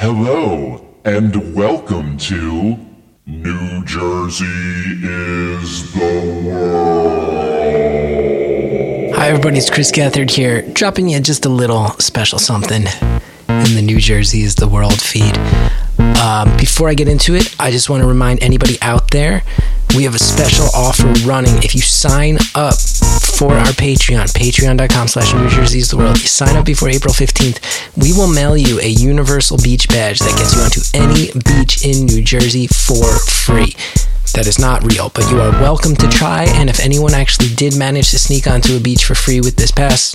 Hello, and welcome to New Jersey is the World. Hi everybody, it's Chris Gethard here, dropping you just a little special something in the New Jersey is the World feed. Before I get into it, I just want to remind anybody out there, we have a special offer running. If you sign up for our Patreon, patreon.com/New Jersey is the World, you sign up before April 15th, we will mail you a universal beach badge that gets you onto any beach in New Jersey for free. That is not real, but you are welcome to try, and if anyone actually did manage to sneak onto a beach for free with this pass,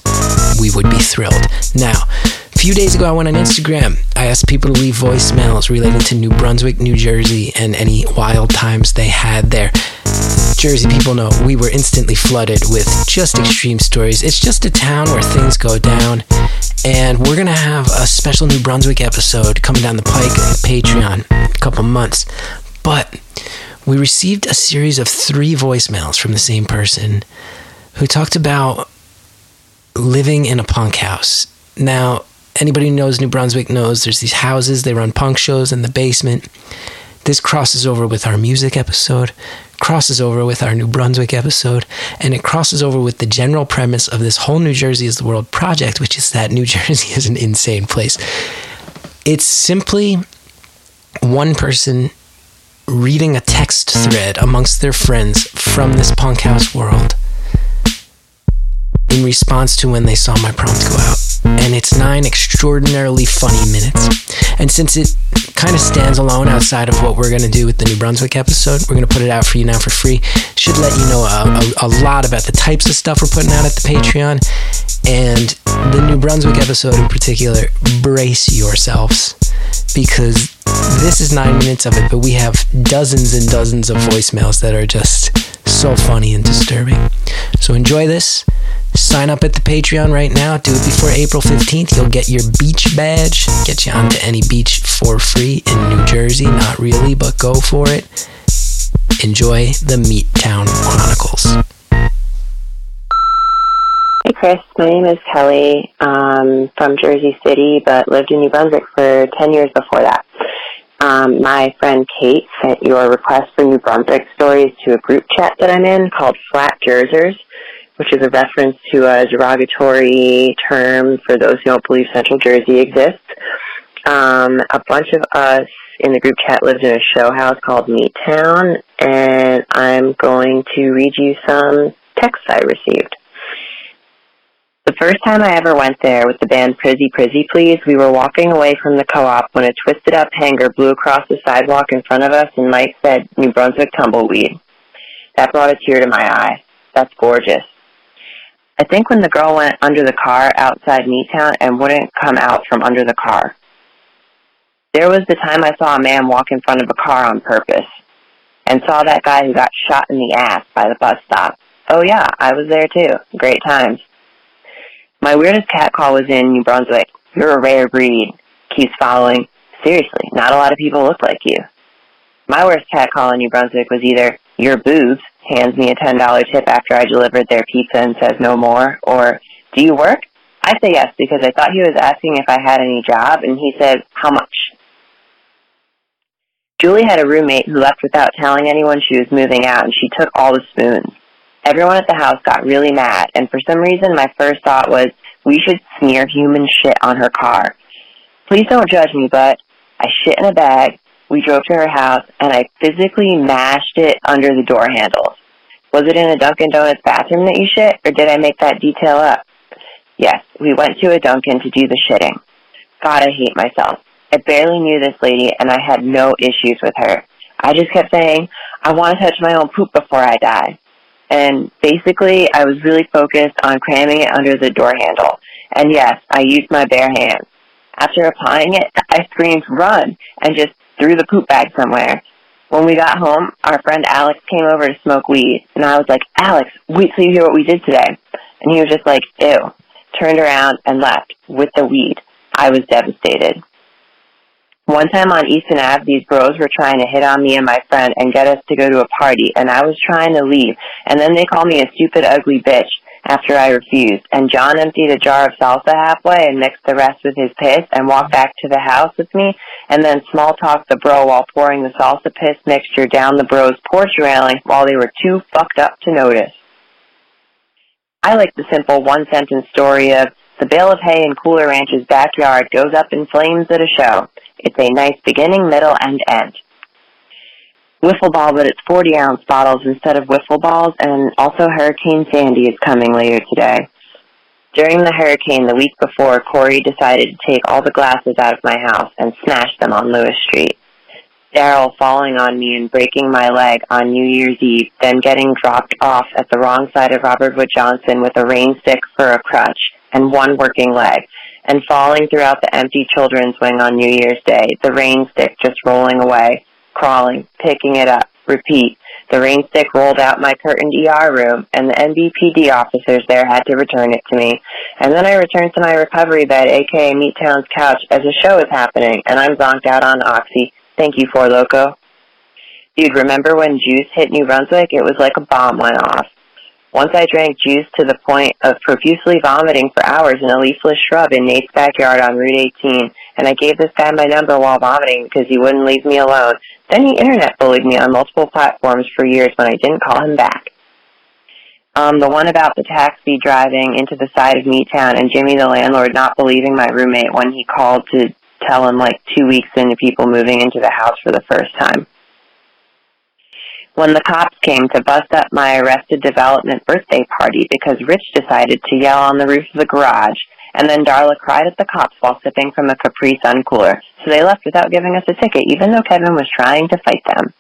we would be thrilled. Now, a few days ago I went on Instagram. I asked people to leave voicemails relating to New Brunswick, New Jersey, and any wild times they had there. Jersey people know we were instantly flooded with just extreme stories. It's just a town where things go down, and we're going to have a special New Brunswick episode coming down the pike on Patreon in a couple months, but we received a series of 3 voicemails from the same person who talked about living in a punk house. Now, anybody who knows New Brunswick knows there's these houses, they run punk shows in the basement. This crosses over with our music episode, crosses over with our New Brunswick episode, and it crosses over with the general premise of this whole New Jersey is the World project, which is that New Jersey is an insane place. It's simply one person reading a text thread amongst their friends from this punk house world in response to when they saw my prompt go out. And it's 9 extraordinarily funny minutes. And since it kind of stands alone outside of what we're going to do with the New Brunswick episode, we're going to put it out for you now for free. Should let you know a lot about the types of stuff we're putting out at the Patreon. And the New Brunswick episode in particular, brace yourselves, because this is 9 minutes of it, but we have dozens and dozens of voicemails that are just so funny and disturbing. So enjoy this. Sign up at the Patreon right now. Do it before April 15th. You'll get your beach badge. Get you onto any beach for free in New Jersey. Not really, but go for it. Enjoy the Meattown Chronicles. Hey Chris, my name is Kelly. I'm from Jersey City, but lived in New Brunswick for 10 years before that. My friend Kate sent your request for New Brunswick stories to a group chat that I'm in called Flat Jerzers, which is a reference to a derogatory term for those who don't believe Central Jersey exists. A bunch of us in the group chat lived in a show house called Meattown, and I'm going to read you some texts I received. The first time I ever went there with the band Prizzy Prizzy Please, we were walking away from the co-op when a twisted up hanger blew across the sidewalk in front of us and Mike said, "New Brunswick tumbleweed." That brought a tear to my eye. That's gorgeous. I think when the girl went under the car outside Meattown and wouldn't come out from under the car. There was the time I saw a man walk in front of a car on purpose and saw that guy who got shot in the ass by the bus stop. Oh yeah, I was there too. Great times. My weirdest cat call was in New Brunswick. You're a rare breed. Keeps following. Seriously, not a lot of people look like you. My worst cat call in New Brunswick was either, "Your boobs," hands me a $10 tip after I delivered their pizza and says no more, or, "Do you work?" I say yes because I thought he was asking if I had any job, and he said, "How much?" Julie had a roommate who left without telling anyone she was moving out, and she took all the spoons. Everyone at the house got really mad, and for some reason my first thought was, we should smear human shit on her car. Please don't judge me, but I shit in a bag, we drove to her house, and I physically mashed it under the door handles. Was it in a Dunkin' Donuts bathroom that you shit, or did I make that detail up? Yes, we went to a Dunkin' to do the shitting. God, I hate myself. I barely knew this lady, and I had no issues with her. I just kept saying, I want to touch my own poop before I die. And basically, I was really focused on cramming it under the door handle. And yes, I used my bare hands. After applying it, I screamed, "Run!" and just threw the poop bag somewhere. When we got home, our friend Alex came over to smoke weed. And I was like, "Alex, wait till you hear what we did today." And he was just like, "Ew." Turned around and left with the weed. I was devastated. One time on Easton Ave, these bros were trying to hit on me and my friend and get us to go to a party, and I was trying to leave, and then they called me a stupid, ugly bitch after I refused, and John emptied a jar of salsa halfway and mixed the rest with his piss and walked back to the house with me and then small-talked the bro while pouring the salsa piss mixture down the bro's porch railing while they were too fucked up to notice. I like the simple one-sentence story of the bale of hay in Cooler Ranch's backyard goes up in flames at a show. It's a nice beginning, middle, and end. Wiffle ball, but it's 40-ounce bottles instead of wiffle balls, and also Hurricane Sandy is coming later today. During the hurricane the week before, Corey decided to take all the glasses out of my house and smash them on Lewis Street. Daryl falling on me and breaking my leg on New Year's Eve, then getting dropped off at the wrong side of Robert Wood Johnson with a rain stick for a crutch and one working leg, and falling throughout the empty children's wing on New Year's Day, the rain stick just rolling away, crawling, picking it up, repeat. The rain stick rolled out my curtained ER room, and the MBPD officers there had to return it to me. And then I returned to my recovery bed, a.k.a. Meattown's couch, as a show is happening, and I'm zonked out on Oxy. Thank you, Four Loko. Dude, remember when juice hit New Brunswick? It was like a bomb went off. Once I drank juice to the point of profusely vomiting for hours in a leafless shrub in Nate's backyard on Route 18, and I gave this guy my number while vomiting because he wouldn't leave me alone. Then he internet bullied me on multiple platforms for years when I didn't call him back. The one about the taxi driving into the side of Meattown and Jimmy the landlord not believing my roommate when he called to tell him like 2 weeks into people moving into the house for the first time. When the cops came to bust up my Arrested Development birthday party because Rich decided to yell on the roof of the garage, and then Darla cried at the cops while sipping from a Capri Sun cooler, so they left without giving us a ticket, even though Kevin was trying to fight them.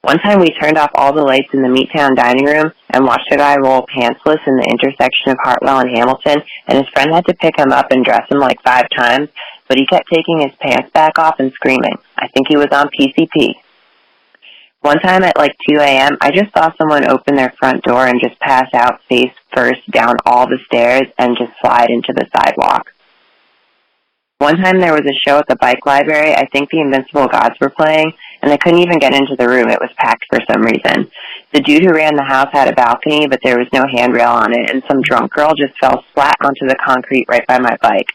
One time we turned off all the lights in the Meattown dining room and watched a guy roll pantsless in the intersection of Hartwell and Hamilton, and his friend had to pick him up and dress him like 5 times, but he kept taking his pants back off and screaming. I think he was on PCP. One time at like 2 a.m., I just saw someone open their front door and just pass out face first down all the stairs and just slide into the sidewalk. One time there was a show at the bike library. I think the Invincible Gods were playing, and I couldn't even get into the room. It was packed for some reason. The dude who ran the house had a balcony, but there was no handrail on it, and some drunk girl just fell flat onto the concrete right by my bike.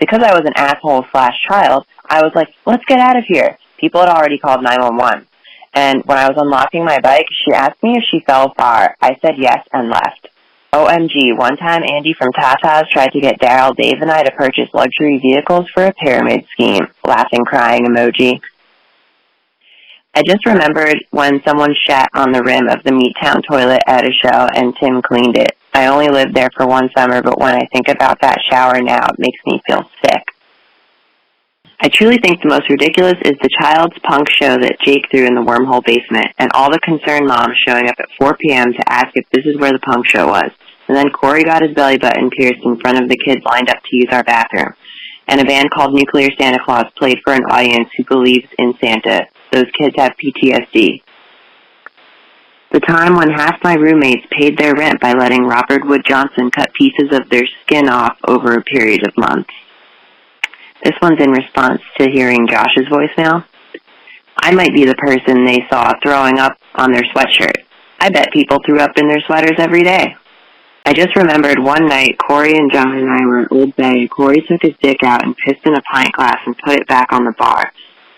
Because I was an asshole/child, I was like, let's get out of here. People had already called 911. And when I was unlocking my bike, she asked me if she fell far. I said yes and left. OMG, one time Andy from Tata's tried to get Daryl, Dave, and I to purchase luxury vehicles for a pyramid scheme. Laughing, crying emoji. I just remembered when someone shat on the rim of the Meattown toilet at a show and Tim cleaned it. I only lived there for 1 summer, but when I think about that shower now, it makes me feel sick. I truly think the most ridiculous is the child's punk show that Jake threw in the wormhole basement, and all the concerned moms showing up at 4 p.m. to ask if this is where the punk show was. And then Corey got his belly button pierced in front of the kids lined up to use our bathroom. And a band called Nuclear Santa Claus played for an audience who believes in Santa. Those kids have PTSD. The time when half my roommates paid their rent by letting Robert Wood Johnson cut pieces of their skin off over a period of months. This one's in response to hearing Josh's voicemail. I might be the person they saw throwing up on their sweatshirt. I bet people threw up in their sweaters every day. I just remembered one night Corey and John and I were at Old Bay. Corey took his dick out and pissed in a pint glass and put it back on the bar.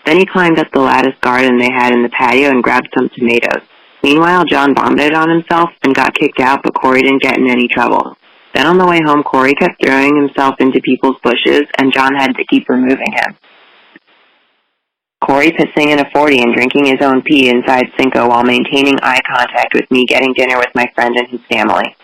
Then he climbed up the lattice garden they had in the patio and grabbed some tomatoes. Meanwhile, John vomited on himself and got kicked out, but Corey didn't get in any trouble. Then on the way home, Corey kept throwing himself into people's bushes, and John had to keep removing him. Corey pissing in a 40 and drinking his own pee inside Cinco while maintaining eye contact with me, getting dinner with my friend and his family.